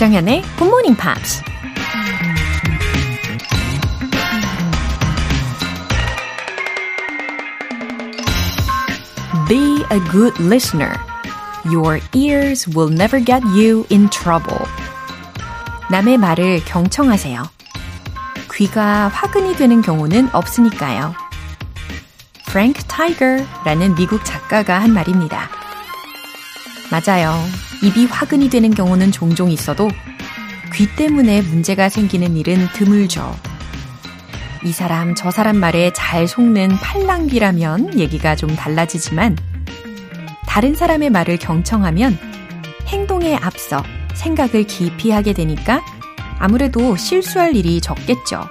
조정현의 굿모닝 팝스. Be a good listener. Your ears will never get you in trouble. 남의 말을 경청하세요. 귀가 화근이 되는 경우는 없으니까요. 프랭크 타이거라는 미국 작가가 한 말입니다. 맞아요. 입이 화근이 되는 경우는 종종 있어도 귀 때문에 문제가 생기는 일은 드물죠. 이 사람 저 사람 말에 잘 속는 팔랑귀라면 얘기가 좀 달라지지만 다른 사람의 말을 경청하면 행동에 앞서 생각을 깊이 하게 되니까 아무래도 실수할 일이 적겠죠.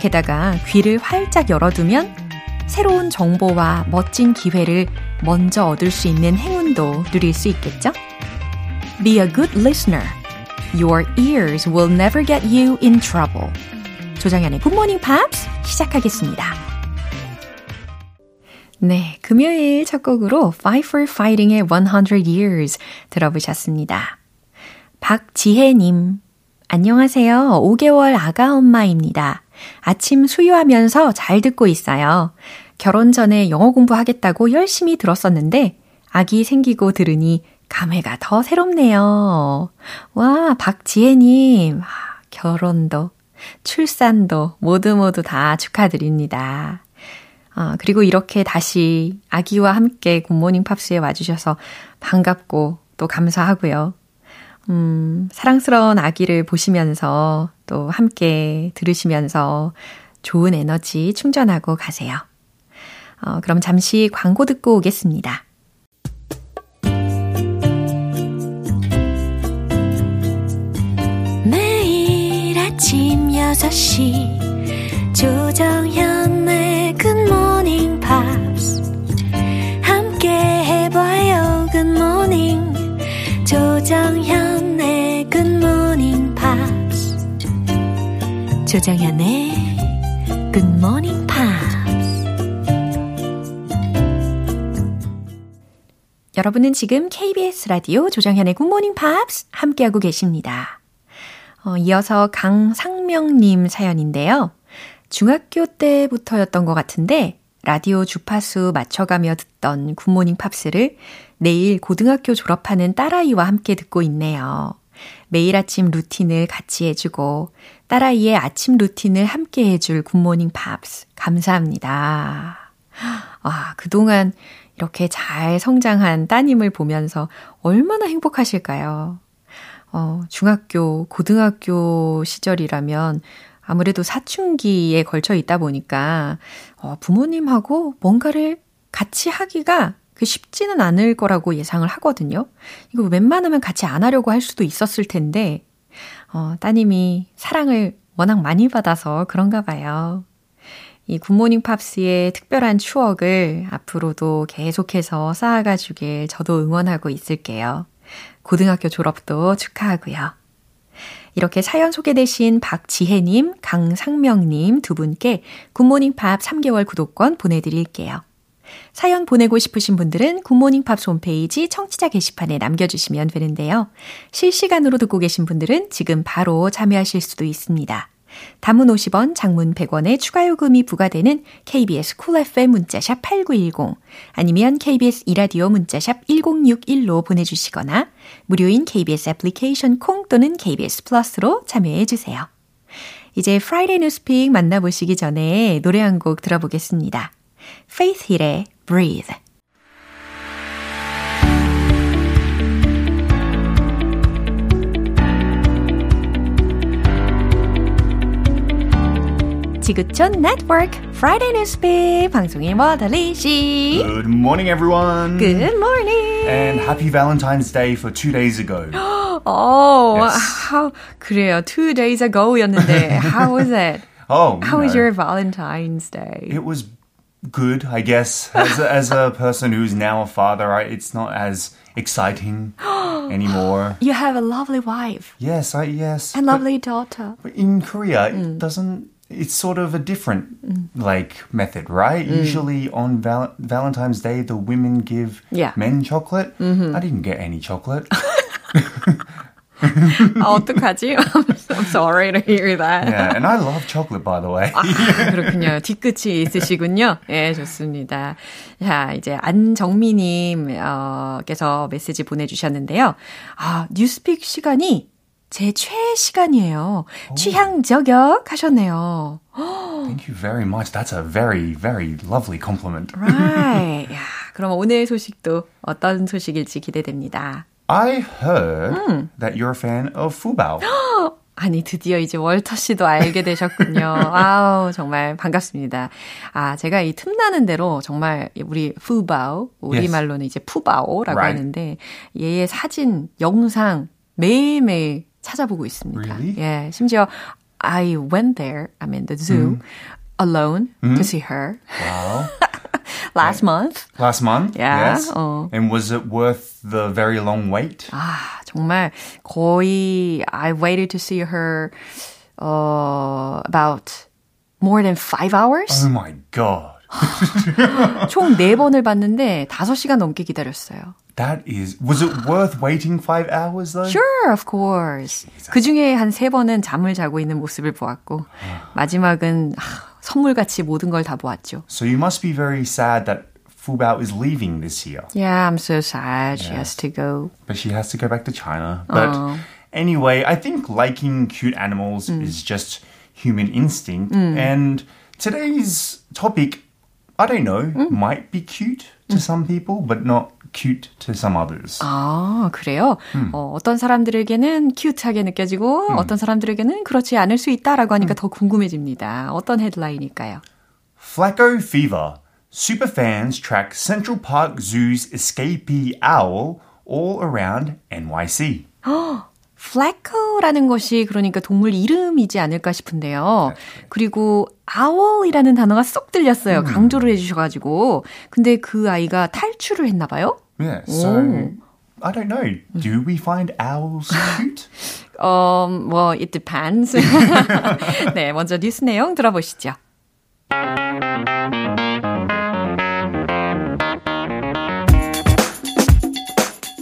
게다가 귀를 활짝 열어두면 새로운 정보와 멋진 기회를 먼저 얻을 수 있는 행운도 누릴 수 있겠죠? Be a good listener. Your ears will never get you in trouble. 조정현의 굿모닝 팝스 시작하겠습니다. 네, 금요일 첫 곡으로 Fight for Fighting의 100 Years 들어보셨습니다. 박지혜님, 안녕하세요. 5개월 아가 엄마입니다. 아침 수유하면서 잘 듣고 있어요. 결혼 전에 영어 공부하겠다고 열심히 들었었는데 아기 생기고 들으니 감회가 더 새롭네요. 와, 박지혜님, 결혼도 출산도 모두 다 축하드립니다. 그리고 이렇게 다시 아기와 함께 굿모닝 팝스에 와주셔서 반갑고 또 감사하고요. 사랑스러운 아기를 보시면서 또 함께 들으시면서 좋은 에너지 충전하고 가세요. 그럼 잠시 광고 듣고 오겠습니다. 매일 아침 6시 조정현의 굿모닝 팝스 함께 해봐요. 굿모닝 조정현 조정현의 Good Morning Pops. 여러분은 지금 KBS 라디오 조정현의 Good Morning Pops 함께하고 계십니다. 이어서 강상명님 사연인데요. 중학교 때부터였던 것 같은데 라디오 주파수 맞춰가며 듣던 Good Morning Pops를 내일 고등학교 졸업하는 딸아이와 함께 듣고 있네요. 매일 아침 루틴을 같이 해주고 딸아이의 아침 루틴을 함께 해줄 굿모닝 팝스 감사합니다. 아, 그동안 이렇게 잘 성장한 따님을 보면서 얼마나 행복하실까요? 중학교, 고등학교 시절이라면 아무래도 사춘기에 걸쳐 있다 보니까 부모님하고 뭔가를 같이 하기가 쉽지는 않을 거라고 예상을 하거든요. 이거 웬만하면 같이 안 하려고 할 수도 있었을 텐데 따님이 사랑을 워낙 많이 받아서 그런가 봐요. 이 굿모닝 팝스의 특별한 추억을 앞으로도 계속해서 쌓아가주길 저도 응원하고 있을게요. 고등학교 졸업도 축하하고요. 이렇게 사연 소개되신 박지혜님, 강상명님 두 분께 굿모닝 팝 3개월 구독권 보내드릴게요. 사연 보내고 싶으신 분들은 굿모닝 팝스 홈페이지 청취자 게시판에 남겨주시면 되는데요. 실시간으로 듣고 계신 분들은 지금 바로 참여하실 수도 있습니다. 단문 50원, 장문 100원의 추가 요금이 부과되는 KBS 쿨 FM 문자샵 8910 아니면 KBS 이라디오 문자샵 1061로 보내주시거나 무료인 KBS 애플리케이션 콩 또는 KBS 플러스로 참여해주세요. 이제 프라이데이 뉴스픽 만나보시기 전에 노래 한 곡 들어보겠습니다. Faith Hill의 Breathe. 지구촌 네트워크 Friday Newspeak 방송인 워달리씨. Good morning, everyone. Good morning. And happy Valentine's Day for 2 days ago. Oh, yes. How? 그래요, 2 days ago였는데 how was it? How was your Valentine's Day? It was. Good, I guess. As a person who's now a father, it's not as exciting anymore. You have a lovely wife. Yes. And lovely daughter. But in Korea, it doesn't. It's sort of a different method, right? Usually on Valentine's Day, the women give men chocolate. I didn't get any chocolate. 어떡하지? I'm sorry to hear that. Yeah, and I love chocolate, by the way. 아, 그렇군요. 뒤끝이 있으시군요. 예, 좋습니다. 자, 이제 안정미님께서 메시지 보내주셨는데요. 아, 뉴스픽 시간이 제 최애 시간이에요. 오. 취향 저격 하셨네요. Thank you very much. That's a very, very lovely compliment. Right. 야, 그럼 오늘 소식도 어떤 소식일지 기대됩니다. I heard that you're a fan of Fu Bao. 아니, 드디어 이제 월터 씨도 알게 되셨군요. 아우, 정말 반갑습니다. 아, 제가 이 틈나는 대로 정말 우리 Fu Bao, 우리말로는 yes. 이제 푸바오라고 right. 하는데 얘의 사진, 영상 매일매일 찾아보고 있습니다. Really? 예, 심지어 I went there, I'm in the zoo, alone to see her. Wow. Last month. Last month, yeah. yes. And was it worth the very long wait? 아, 정말 거의 I waited to see her about more than 5 hours. Oh my god. 총 4번을 봤는데 5시간 넘게 기다렸어요. That is, was it worth waiting 5 hours though? Sure, of course. Jesus. 그 중에 한 3번은 잠을 자고 있는 모습을 보았고 마지막은 선물같이 모든 걸 다 보았죠. So you must be very sad that Fu Bao is leaving this year. Yeah, I'm so sad. Yes. She has to go. But she has to go back to China. But anyway, I think liking cute animals is just human instinct. And today's topic, I don't know, might be cute to some people, but not cute to some others. 아, 그래요? 어떤 사람들에게는 큐트하게 느껴지고 어떤 사람들에게는 그렇지 않을 수 있다라고 하니까 더 궁금해집니다. 어떤 헤드라인일까요? Flaco fever. Superfans track Central Park Zoo's escapee owl all around NYC. Flaco라는 것이 그러니까 동물 이름이지 않을까 싶은데요. 그리고 owl이라는 단어가 쏙 들렸어요. 강조를 해주셔가지고. 근데 그 아이가 탈출을 했나 봐요. Yeah, so I don't know. Do we find owls cute? Well, it depends. 네, 먼저 뉴스 내용 들어보시죠.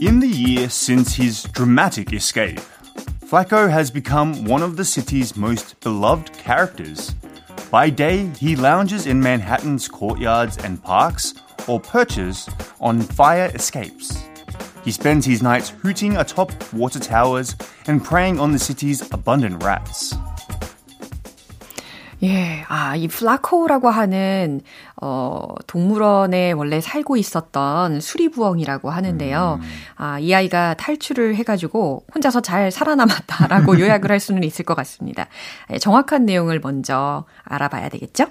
In the year since his dramatic escape, Flaco has become one of the city's most beloved characters. By day, he lounges in Manhattan's courtyards and parks or perches on fire escapes. He spends his nights hooting atop water towers and preying on the city's abundant rats. 예, 아, 이 플라코라고 하는 동물원에 원래 살고 있었던 수리부엉이라고 하는데요. 아, 이 아이가 탈출을 해가지고 혼자서 잘 살아남았다라고 요약을 할 수는 있을 것 같습니다. 예, 정확한 내용을 먼저 알아봐야 되겠죠?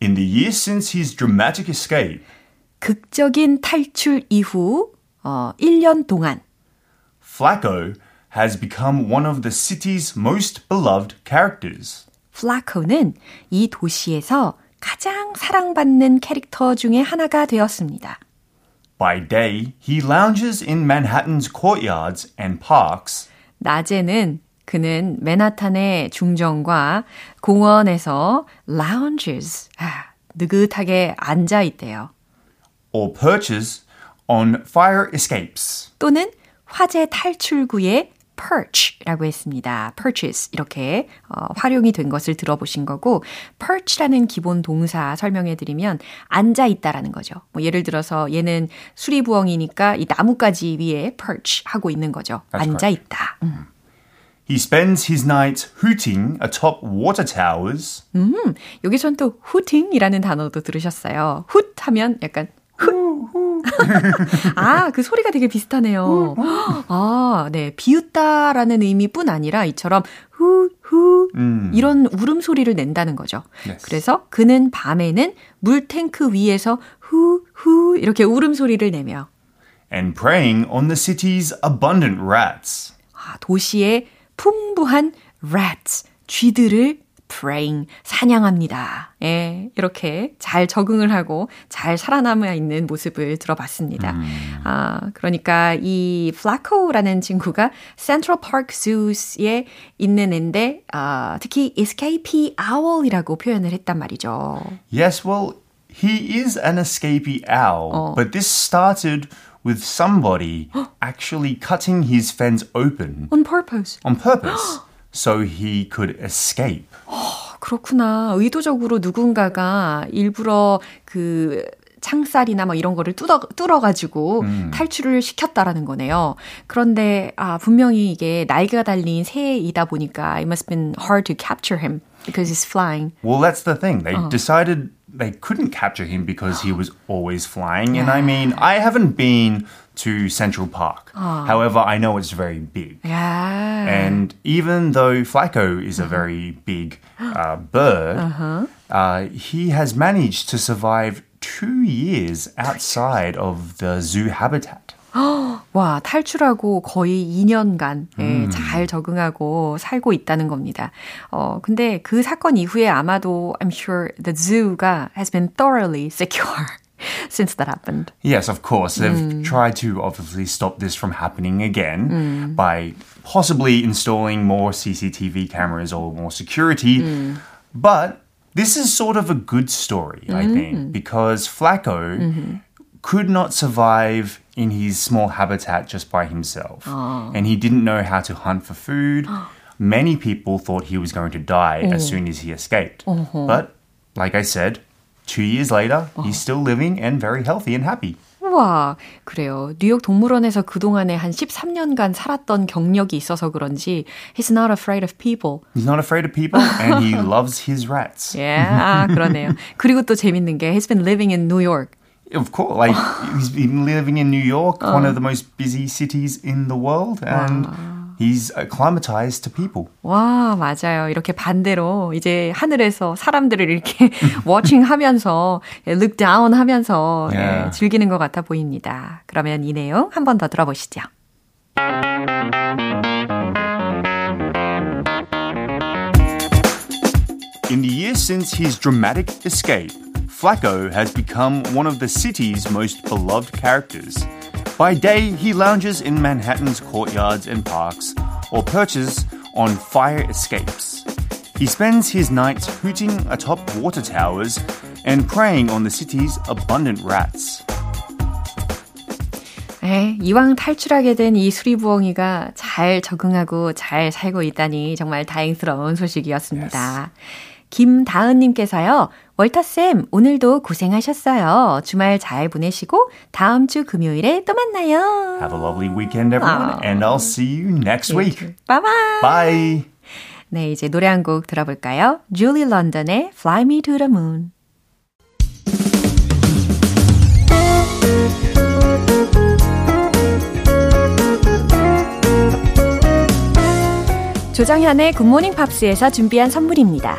In the year since his dramatic escape, 극적인 탈출 이후 1년 동안, Flaco has become one of the city's most beloved characters. 플라코는 이 도시에서 가장 사랑받는 캐릭터 중에 하나가 되었습니다. By day, he lounges in Manhattan's courtyards and parks. 낮에는 그는 맨하탄의 중정과 공원에서 lounges, 느긋하게 앉아 있대요. Or perches on fire escapes. 또는 화재 탈출구에 perch라고 했습니다. perches 이렇게 활용이 된 것을 들어보신 거고 perch라는 기본 동사 설명해드리면 앉아있다라는 거죠. 뭐 예를 들어서 얘는 수리부엉이니까 이 나뭇가지 위에 perch 하고 있는 거죠. 앉아있다. He spends his nights hooting atop water towers. 여기선 또 hooting이라는 단어도 들으셨어요. hoot 하면 약간 아, 그 소리가 되게 비슷하네요. 아, 네. 비웃다라는 의미뿐 아니라 이처럼 후후 이런 울음소리를 낸다는 거죠. Yes. 그래서 그는 밤에는 물탱크 위에서 후후 이렇게 울음소리를 내며 And preying on the city's abundant rats. 아, 도시의 풍부한 rats, 쥐들을 praying, 사냥합니다. 예, 이렇게 잘 적응을 하고 잘 살아남아 있는 모습을 들어봤습니다. 아, 그러니까 이 플라코라는 친구가 Central Park Zoo에 있는 앤데 특히 escapee owl이라고 표현을 했단 말이죠. Yes, well, he is an escapee owl, but this started with somebody actually cutting his fence open. On purpose. On purpose. So he could escape. 그렇구나. 의도적으로 누군가가 일부러 그 창살이나 막 이런 거를 뚫어가지고 탈출을 시켰다라는 거네요. 그런데 아, 분명히 이게 날개가 달린 새이다 보니까 it must have been hard to capture him because he's flying. Well, that's the thing. They decided they couldn't capture him because he was always flying. Yeah. And I mean, I haven't been to Central Park. However, I know it's very big. Yeah. And even though Flaco is a very big bird, he has managed to survive 2 years outside of the zoo habitat. 와, 탈출하고 거의 2년간 잘 적응하고 살고 있다는 겁니다. 근데 그 사건 이후에 아마도 I'm sure the zoo가 has been thoroughly secure since that happened. Yes, of course. They've tried to obviously stop this from happening again by possibly installing more CCTV cameras or more security. But this is sort of a good story, I think, because Flaco could not survive in his small habitat just by himself. And he didn't know how to hunt for food. Many people thought he was going to die as soon as he escaped. But, like I said, 2 years later, he's still living and very healthy and happy. 와, 그래요. 뉴욕 동물원에서 그동안에 한 13년간 살았던 경력이 있어서 그런지 He's not afraid of people. He's not afraid of people and he loves his rats. Yeah, 그러네요. 그리고 또 재밌는 게 He's been living in New York. Of course, like he's been living in New York, one of the most busy cities in the world, and he's acclimatized to people. 와, 맞아요. 이렇게 반대로 이제 하늘에서 사람들을 이렇게 워칭하면서 look down 하면서 네, 즐기는 것 같아 보입니다. 그러면 이 내용 한 번 더 들어보시죠. In the years since his dramatic escape, Flaco has become one of the city's most beloved characters. By day, he lounges in Manhattan's courtyards and parks, or perches on fire escapes. He spends his nights hooting atop water towers and preying on the city's abundant rats. 네, 이왕 탈출하게 된 이 수리부엉이가 잘 적응하고 잘 살고 있다니 정말 다행스러운 소식이었습니다. Yes. 김다은님께서요. 월터쌤, 오늘도 고생하셨어요. 주말 잘 보내시고 다음 주 금요일에 또 만나요. Have a lovely weekend, everyone, and I'll see you next week. Bye-bye. Bye. 네, 이제 노래 한 곡 들어볼까요? Julie London의 Fly Me To The Moon. 조정현의 굿모닝 팝스에서 준비한 선물입니다.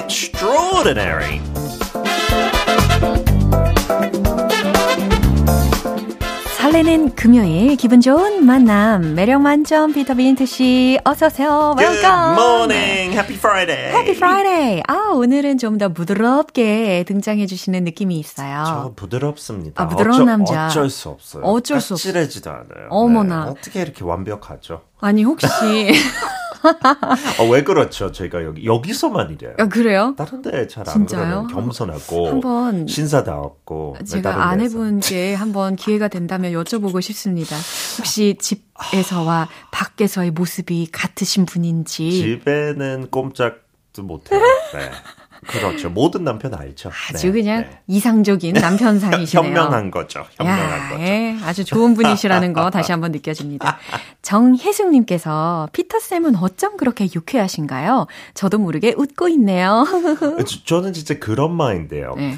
Extraordinary. 설레는 금요일 기분 좋은 만남 매력 만점 피터 빈트 씨 어서 오세요. Welcome. Good morning. Happy Friday. Happy Friday. 아 오늘은 좀 더 부드럽게 등장해 주시는 느낌이 있어요. 저 부드럽습니다. 아, 부드러운 남자. 어쩔 수 없어요. 어쩔 수 없어요. 까칠해지도 않아요. 어머나. 네. 어떻게 이렇게 완벽하죠? 아니 혹시. 왜 그렇죠? 저희가 여기서만 이래요. 아, 그래요? 다른 데 잘 안 그러면 겸손하고 한번 신사답고 제가 안 해본 게 한번 기회가 된다면 여쭤보고 싶습니다. 혹시 집에서와 밖에서의 모습이 같으신 분인지 집에는 꼼짝도 못해요. 네. 그렇죠. 모든 남편 알죠. 아주 네, 그냥 네. 이상적인 남편상이시네요. 현명한 거죠. 현명한 거죠. 예, 아주 좋은 분이시라는 거 다시 한번 느껴집니다. 정혜숙님께서 피터쌤은 어쩜 그렇게 유쾌하신가요? 저도 모르게 웃고 있네요. 저는 진짜 그런 마인데요. 네.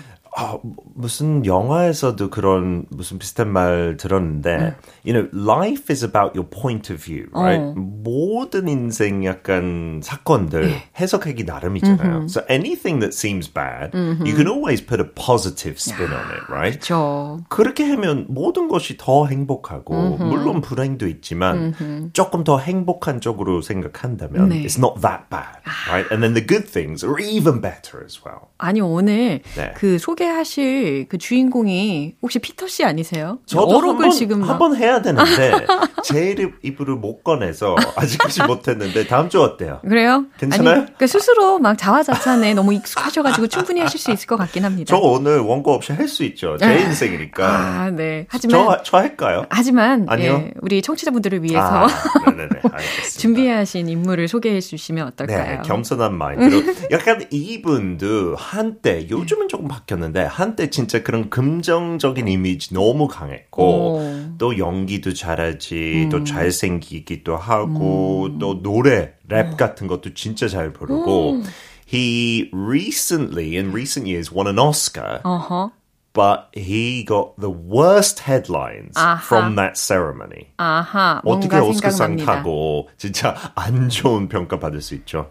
무슨 영화에서도 그런 무슨 비슷한 말 들었는데, you know, life is about your point of view, right? 모든 인생 약간 사건들 해석하기 나름이잖아요. So anything that seems bad, you can always put a positive spin on it, right? 그렇죠. 그렇게 하면 모든 것이 더 행복하고, 물론 불행도 있지만 조금 더 행복한 쪽으로 생각한다면 네. it's not that bad, right? And then the good things are even better as well. 아니 오늘 네. 그 소개하실 그 주인공이 혹시 피터 씨 아니세요? 저도 한번 해야 되는데 제 입으로 못 꺼내서 아직까지 못했는데 다음 주 어때요? 그래요? 괜찮아요? 아니, 그러니까 스스로 막 자화자찬에 너무 익숙하셔가지고 충분히 하실 수 있을 것 같긴 합니다. 저 오늘 원고 없이 할 수 있죠. 제 인생이니까. 아, 네. 하지만 저 할까요? 하지만 아니요. 예, 우리 청취자분들을 위해서 준비하신 인물을 소개해 주시면 어떨까요? 네, 겸손한 마인드로. 약간 이분도 한때 요즘은 조금 바뀌었는데 한때 진짜 그런 긍정적인 이미지 너무 강했고 또 연기도 잘하지 또 잘생기기도 하고 또 노래 랩 같은 것도 진짜 잘 부르고 He recently in recent years won an Oscar but he got the worst headlines from that ceremony. 아하, 어떻게 오스카상 타고 진짜 안 좋은 평가 받을 수 있죠.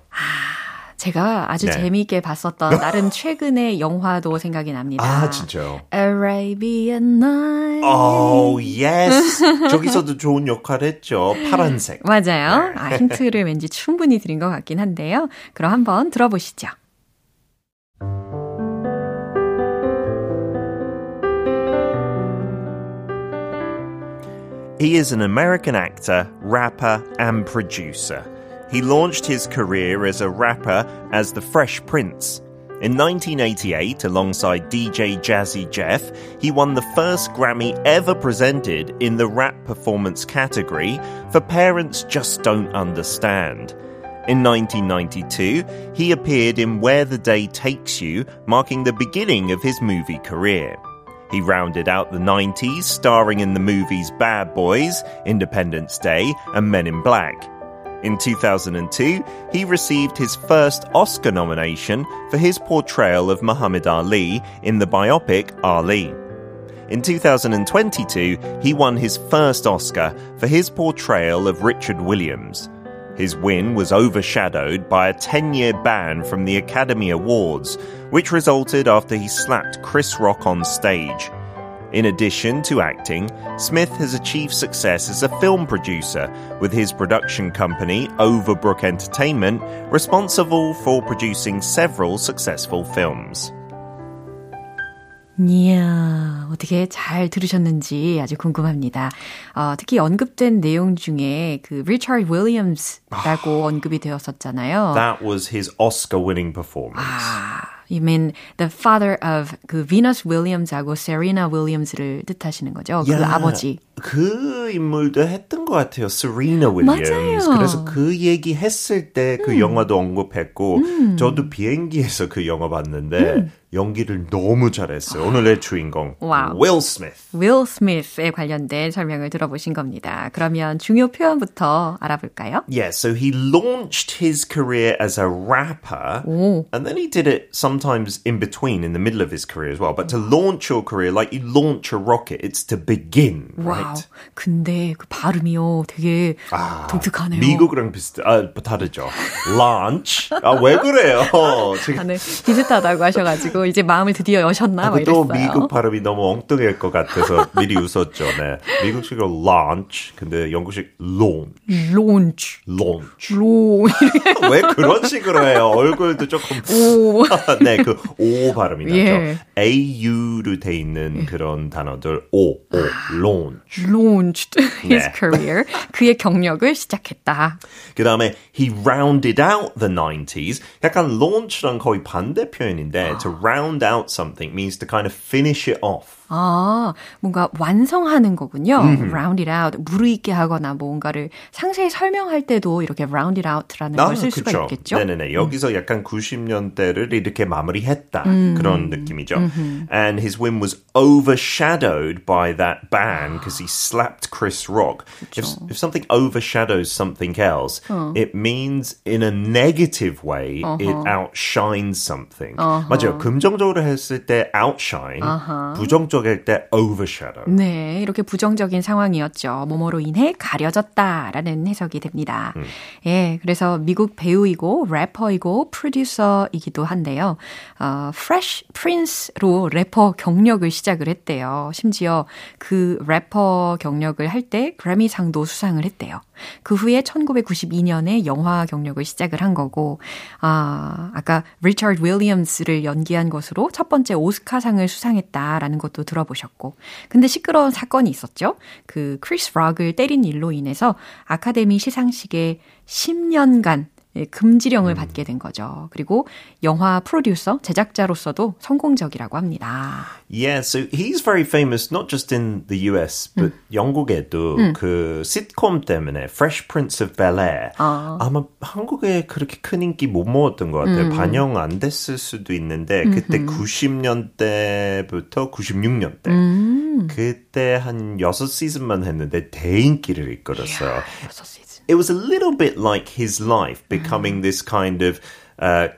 제가 아주 네. 재미있게 봤었던 나름 최근의 영화도 생각이 납니다. 아, 진짜요? Arabian Night. Oh, yes. 저기서도 좋은 역할을 했죠. 파란색. 맞아요. 네. 아, 힌트를 왠지 충분히 드린 것 같긴 한데요. 그럼 한번 들어보시죠. He is an American actor, rapper, and producer. He launched his career as a rapper as the Fresh Prince. In 1988, alongside DJ Jazzy Jeff, he won the first Grammy ever presented in the rap performance category for Parents Just Don't Understand. In 1992, he appeared in Where the Day Takes You, marking the beginning of his movie career. He rounded out the 90s, starring in the movies Bad Boys, Independence Day, and Men in Black. In 2002, he received his first Oscar nomination for his portrayal of Muhammad Ali in the biopic Ali. In 2022, he won his first Oscar for his portrayal of Richard Williams. His win was overshadowed by a 10-year ban from the Academy Awards, which resulted after he slapped Chris Rock on stage. In addition to acting, Smith has achieved success as a film producer with his production company, Overbrook Entertainment, responsible for producing several successful films. 이야, 어떻게 잘 들으셨는지 아주 궁금합니다. 특히 언급된 내용 중에 그 Richard Williams라고 언급이 되었었잖아요. That was his Oscar-winning performance. You mean the father of 그 Venus Williams하고 Serena Williams를 뜻하시는 거죠? 그 아버지. 그 인물도 했던 것 같아요. Serena Williams. 맞아요. 그래서 그 얘기 했을 때 그 영화도 언급했고 저도 비행기에서 그 영화 봤는데 연기를 너무 잘했어요. 오늘의 주인공 Will Smith. Will Smith에 관련된 설명을 들어보신 겁니다. 그러면 중요 표현부터 알아볼까요? Yeah, so he launched his career as a rapper and then he did it sometimes in between, in the middle of his career as well. But to launch your career, like you launch a rocket, it's to begin, right? 근데 그 발음이요, 되게 독특하네요. 미국이랑 다르죠. Launch. 왜 그래요? 제가... 네, 비슷하다고 하셔가지고 이제 마음을 드디어 여셨나? 막 이랬어요. 또 미국 발음이 너무 엉뚱할 것 같아서 미리 웃었죠. 네, 미국식으로 launch, 근데 영국식 launch. 왜 그런 식으로 해요? 얼굴도 조금 네, 그 O 발음이 나죠. 예. AU로 돼 있는 그런 단어들 O, launch. launched his career. 그의 경력을 시작했다. 그 다음에 he rounded out the 90s. 약간 launch랑 거의 반대 표현인데 to round out something means to kind of finish it off. 아, 뭔가 완성하는 거군요. round it out, 무르익게 하거나 뭔가를 상세히 설명할 때도 이렇게 round it out라는 걸 쓸 수가 있겠죠. 네네네. 여기서 약간 90년대를 이렇게 마무리했다. 그런 느낌이죠. And his win was overshadowed by that ban because he slapped Chris Rock. If something overshadows something else, it means in a negative way, it outshines something. 맞아요. 긍정적으로 했을 때 outshine, 부정적일 때 overshadow. 네, 이렇게 부정적인 상황이었죠. 뭐뭐로 인해 가려졌다라는 해석이 됩니다. 예, 그래서 미국 배우이고 래퍼이고 프로듀서이기도 한데요. Fresh Prince로 래퍼 경력을 시작을 했대요. 심지어 그 래퍼 경력을 할 때 그래미상도 수상을 했대요. 그 후에 1992년에 영화 경력을 시작을 한 거고 아까 리처드 윌리엄스를 연기한 것으로 첫 번째 오스카상을 수상했다라는 것도 들어보셨고 근데 시끄러운 사건이 있었죠. 그 크리스 록을 때린 일로 인해서 아카데미 시상식에 10년간 금지령을 받게 된 거죠. 그리고 영화 프로듀서, 제작자로서도 성공적이라고 합니다. Yeah, so he's very famous not just in the US, but 영국에도 그 시트콤 때문에 Fresh Prince of Bel-Air 아마 한국에 그렇게 큰 인기 못 모았던 것 같아요. 반영 안 됐을 수도 있는데 그때 90년대부터 96년대 그때 한 6시즌만 했는데 대인기를 이끌었어요. Yeah, It was a little bit like his life, becoming this kind of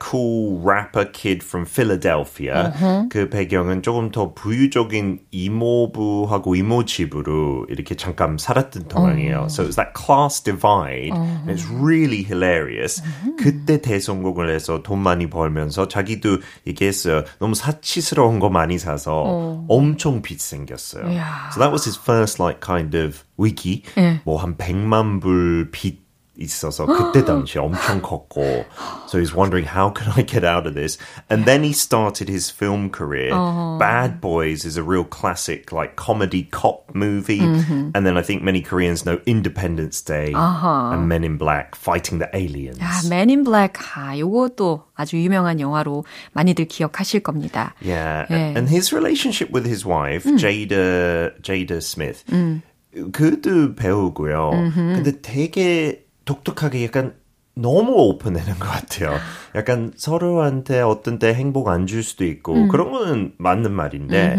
cool rapper kid from Philadelphia. 그 배경은 조금 더 부유적인 이모부하고 이모집으로 이렇게 잠깐 살았던 동안이에요. So it was that class divide. And it's really hilarious. 그때 대성공을 해서 돈 많이 벌면서 자기도 얘기했어요. 너무 사치스러운 거 많이 사서 엄청 빚 생겼어요. Yeah. So that was his first like kind of 위기, 네. 뭐 한 100만 불 빚 있어서 그때 당시 엄청 컸고 So he's wondering how can I get out of this? And then he started his film career. Bad Boys is a real classic like comedy cop movie. And then I think many Koreans know Independence Day and Men in Black fighting the aliens. 아, Men in Black, 요것도 아주 유명한 영화로 많이들 기억하실 겁니다. Yeah, 네. And his relationship with his wife, Jada Smith. 그도 배우고요. 근데 되게 독특하게 약간 너무 오픈하는 것 같아요. 약간 서로한테 어떤 때 행복 안 줄 수도 있고 그런 거는 맞는 말인데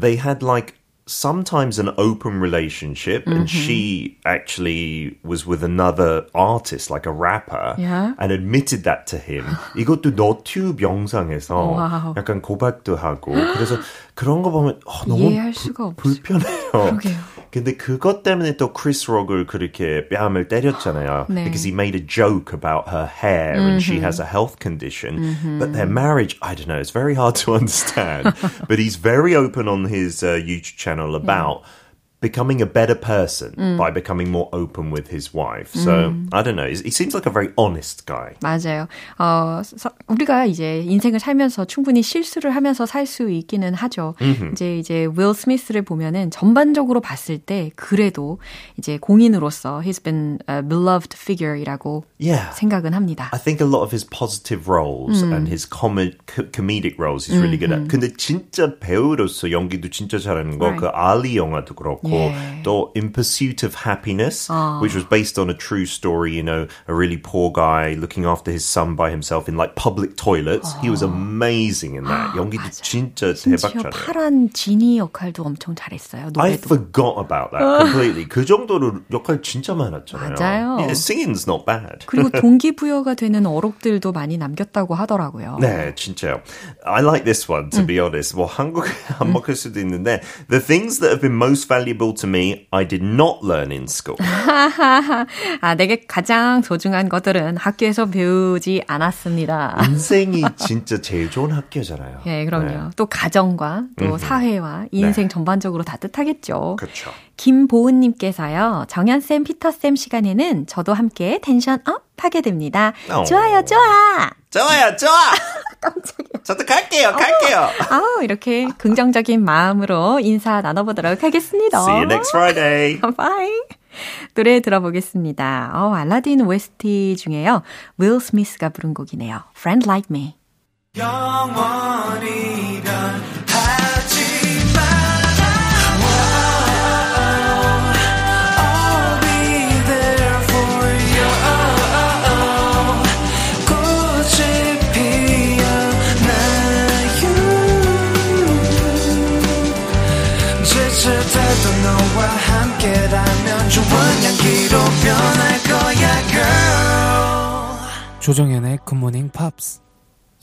They had like sometimes an open relationship and she actually was with another artist like a rapper yeah. and admitted that to him. 이것도 너튜브 영상에서 wow. 약간 고백도 하고 그래서 그런 거 보면 너무 이해할 수가 없죠. 불편해요. 그러게요. 근데 그것 때문에 또 크리스 록을 그렇게 뺨을 때렸잖아요. 네. Because he made a joke about her hair and she has a health condition. But their marriage, I don't know, it's very hard to understand. But he's very open on his YouTube channel about becoming a better person by becoming more open with his wife. So, I don't know. He seems like a very honest guy. 맞아요. 우리가 이제 인생을 살면서 충분히 실수를 하면서 살 수 있기는 하죠. 이제 윌 스미스를 보면은 전반적으로 봤을 때 그래도 이제 공인으로서 he's been a beloved figure이라고 yeah. 생각은 합니다. I think a lot of his positive roles and his comedic roles he's really good at. 근데 진짜 배우로서 연기도 진짜 잘하는 거 그 알리 영화도 그렇고 Yeah. 또 In Pursuit of Happiness, which was based on a true story, you know, a really poor guy looking after his son by himself in like public toilets. He was amazing in that. 연기도 진짜 대박 잘해요. 파란 지니 역할도 엄청 잘했어요. 노래도. I forgot about that completely. 그 정도로 역할 진짜 많았잖아요. 맞아요. Yeah, singing's not bad. 그리고 동기부여가 되는 어록들도 많이 남겼다고 하더라고요. 네, 진짜요. I like this one, to be honest. 뭐 한국에 안 먹힐 수도 있는데 The things that have been most valuable to me, I did not learn in school. 아, 내게 가장 소중한 것들은 학교에서 배우지 않았습니다. 인생이 진짜 제일 좋은 학교잖아요. 예, 그럼요. 네. 또 가정과 또 사회와 인생 네. 전반적으로 다 뜻하겠죠. 그렇죠. 김보은님께서요. 정연쌤, 피터쌤 시간에는 저도 함께 텐션업 하게 됩니다. 좋아요, 좋아! 좋아요, 좋아! 깜짝이야. 저도 갈게요. 아우, 이렇게 긍정적인 마음으로 인사 나눠보도록 하겠습니다. See you next Friday. Bye. 노래 들어보겠습니다. 알라딘 OST 중에요. 윌 스미스가 부른 곡이네요. Friend Like Me. 영원히 변하지 마 변할 거야, girl. 조정현의 굿모닝 팝스.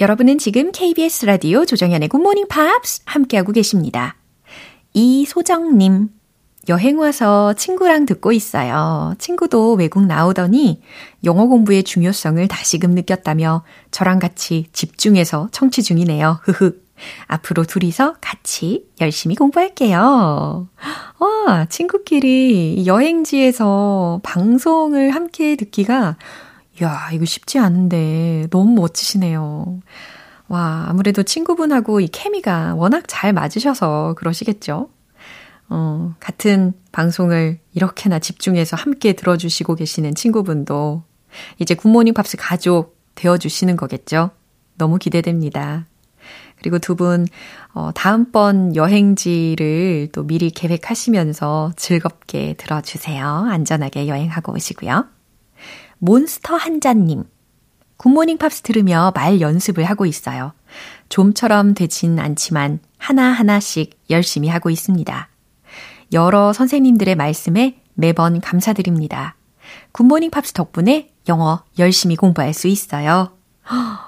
여러분은 지금 KBS 라디오 조정현의 굿모닝 팝스 함께하고 계십니다. 이소정님, 여행 와서 친구랑 듣고 있어요. 친구도 외국 나오더니 영어 공부의 중요성을 다시금 느꼈다며 저랑 같이 집중해서 청취 중이네요. 흐흐. 앞으로 둘이서 같이 열심히 공부할게요. 와, 친구끼리 여행지에서 방송을 함께 듣기가, 이야, 이거 쉽지 않은데 너무 멋지시네요. 와, 아무래도 친구분하고 이 케미가 워낙 잘 맞으셔서 그러시겠죠? 같은 방송을 이렇게나 집중해서 함께 들어주시고 계시는 친구분도 이제 굿모닝 팝스 가족 되어주시는 거겠죠? 너무 기대됩니다. 그리고 두 분 다음번 여행지를 또 미리 계획하시면서 즐겁게 들어주세요. 안전하게 여행하고 오시고요. 몬스터 한자님, 굿모닝 팝스 들으며 말 연습을 하고 있어요. 좀처럼 되진 않지만 하나하나씩 열심히 하고 있습니다. 여러 선생님들의 말씀에 매번 감사드립니다. 굿모닝 팝스 덕분에 영어 열심히 공부할 수 있어요.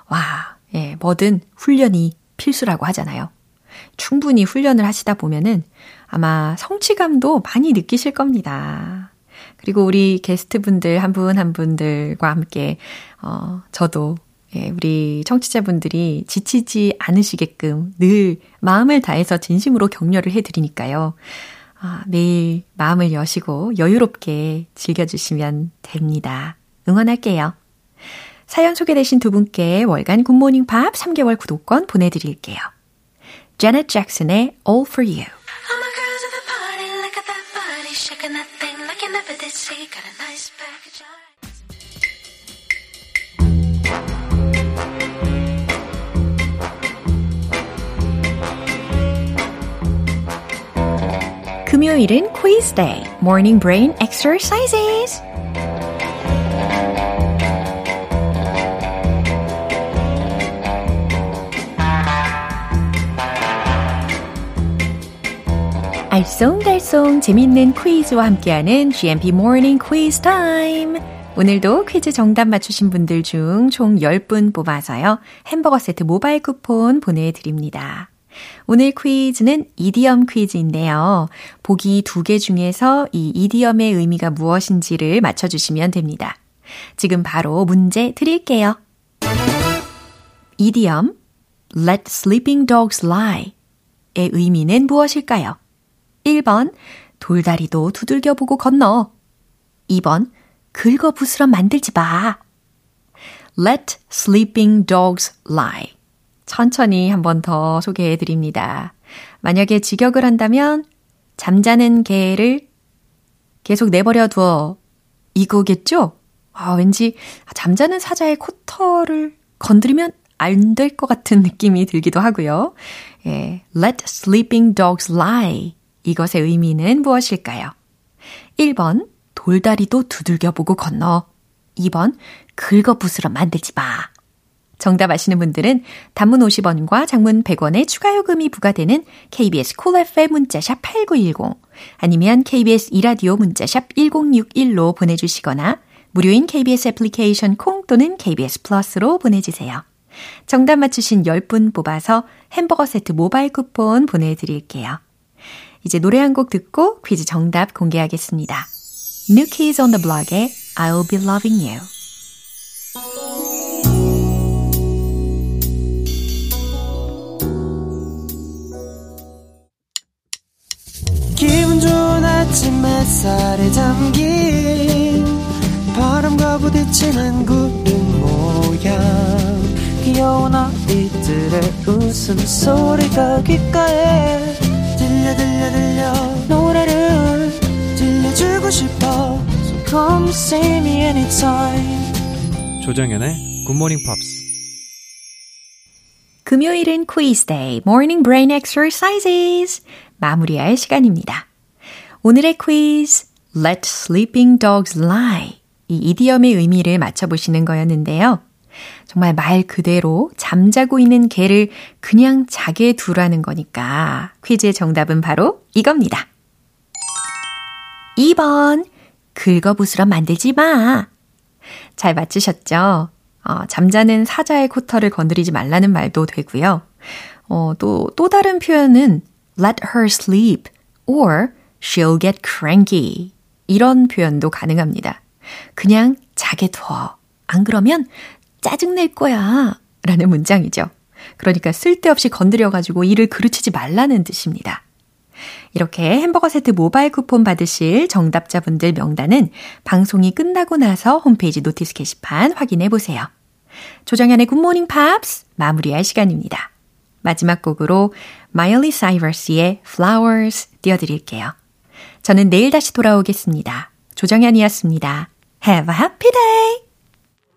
와, 예, 뭐든 훈련이 필수라고 하잖아요. 충분히 훈련을 하시다 보면은 아마 성취감도 많이 느끼실 겁니다. 그리고 우리 게스트분들 한 분 한 분들과 함께 저도, 예, 우리 청취자분들이 지치지 않으시게끔 늘 마음을 다해서 진심으로 격려를 해드리니까요. 아, 매일 마음을 여시고 여유롭게 즐겨주시면 됩니다. 응원할게요. 사연 소개되신 두 분께 월간 굿모닝 팝 3개월 구독권 보내드릴게요. 제넷 잭슨의 All For You. 금요일은 quiz day, morning brain exercises. 알쏭달쏭 재밌는 퀴즈와 함께하는 GMP Morning Quiz Time. 오늘도 퀴즈 정답 맞추신 분들 중 총 10분 뽑아서요. 햄버거 세트 모바일 쿠폰 보내드립니다. 오늘 퀴즈는 이디엄 퀴즈인데요. 보기 2개 중에서 이 이디엄의 의미가 무엇인지를 맞춰주시면 됩니다. 지금 바로 문제 드릴게요. 이디엄 Let sleeping dogs lie 의 의미는 무엇일까요? 1번 돌다리도 두들겨보고 건너. 2번 긁어부스럼 만들지 마. Let sleeping dogs lie. 천천히 한 번 더 소개해드립니다. 만약에 직역을 한다면 잠자는 개를 계속 내버려 두어, 이거겠죠? 아, 왠지 잠자는 사자의 코털을 건드리면 안 될 것 같은 느낌이 들기도 하고요. 예, Let sleeping dogs lie. 이것의 의미는 무엇일까요? 1번 돌다리도 두들겨보고 건너. 2번 긁어부스러 만들지 마. 정답 아시는 분들은 단문 50원과 장문 100원의 추가 요금이 부과되는 KBS 쿨 FM 문자샵 8910 아니면 KBS 이라디오 문자샵 1061로 보내주시거나 무료인 KBS 애플리케이션 콩 또는 KBS 플러스로 보내주세요. 정답 맞추신 10분 뽑아서 햄버거 세트 모바일 쿠폰 보내드릴게요. 이제 노래 한 곡 듣고 퀴즈 정답 공개하겠습니다. New Kids on the Block의 I'll Be Loving You. 기분 좋은 아침 햇살에 잠긴 바람과 부딪히는 구름 모양 귀여운 아이들의 웃음소리가 귓가에 들려 노래를 들려주고 싶어 So come see me anytime. 조정현의 굿모닝 팝스. 금요일은 퀴즈 데이, 모닝 브레인 엑서사이즈스 마무리할 시간입니다. 오늘의 퀴즈 Let sleeping dogs lie 이 이디엄의 의미를 맞춰보시는 거였는데요. 정말 말 그대로 잠자고 있는 개를 그냥 자게 두라는 거니까 퀴즈의 정답은 바로 이겁니다. 2번 긁어부스럼 만들지 마. 잘 맞추셨죠? 잠자는 사자의 코털을 건드리지 말라는 말도 되고요. 또 다른 표현은 let her sleep or she'll get cranky. 이런 표현도 가능합니다. 그냥 자게 둬. 안 그러면 짜증낼 거야. 라는 문장이죠. 그러니까 쓸데없이 건드려가지고 이를 그르치지 말라는 뜻입니다. 이렇게 햄버거 세트 모바일 쿠폰 받으실 정답자분들 명단은 방송이 끝나고 나서 홈페이지 노티스 게시판 확인해보세요. 조정현의 굿모닝 팝스 마무리할 시간입니다. 마지막 곡으로 마일리 사이버스의 Flowers 띄워드릴게요. 저는 내일 다시 돌아오겠습니다. 조정현이었습니다. Have a happy day!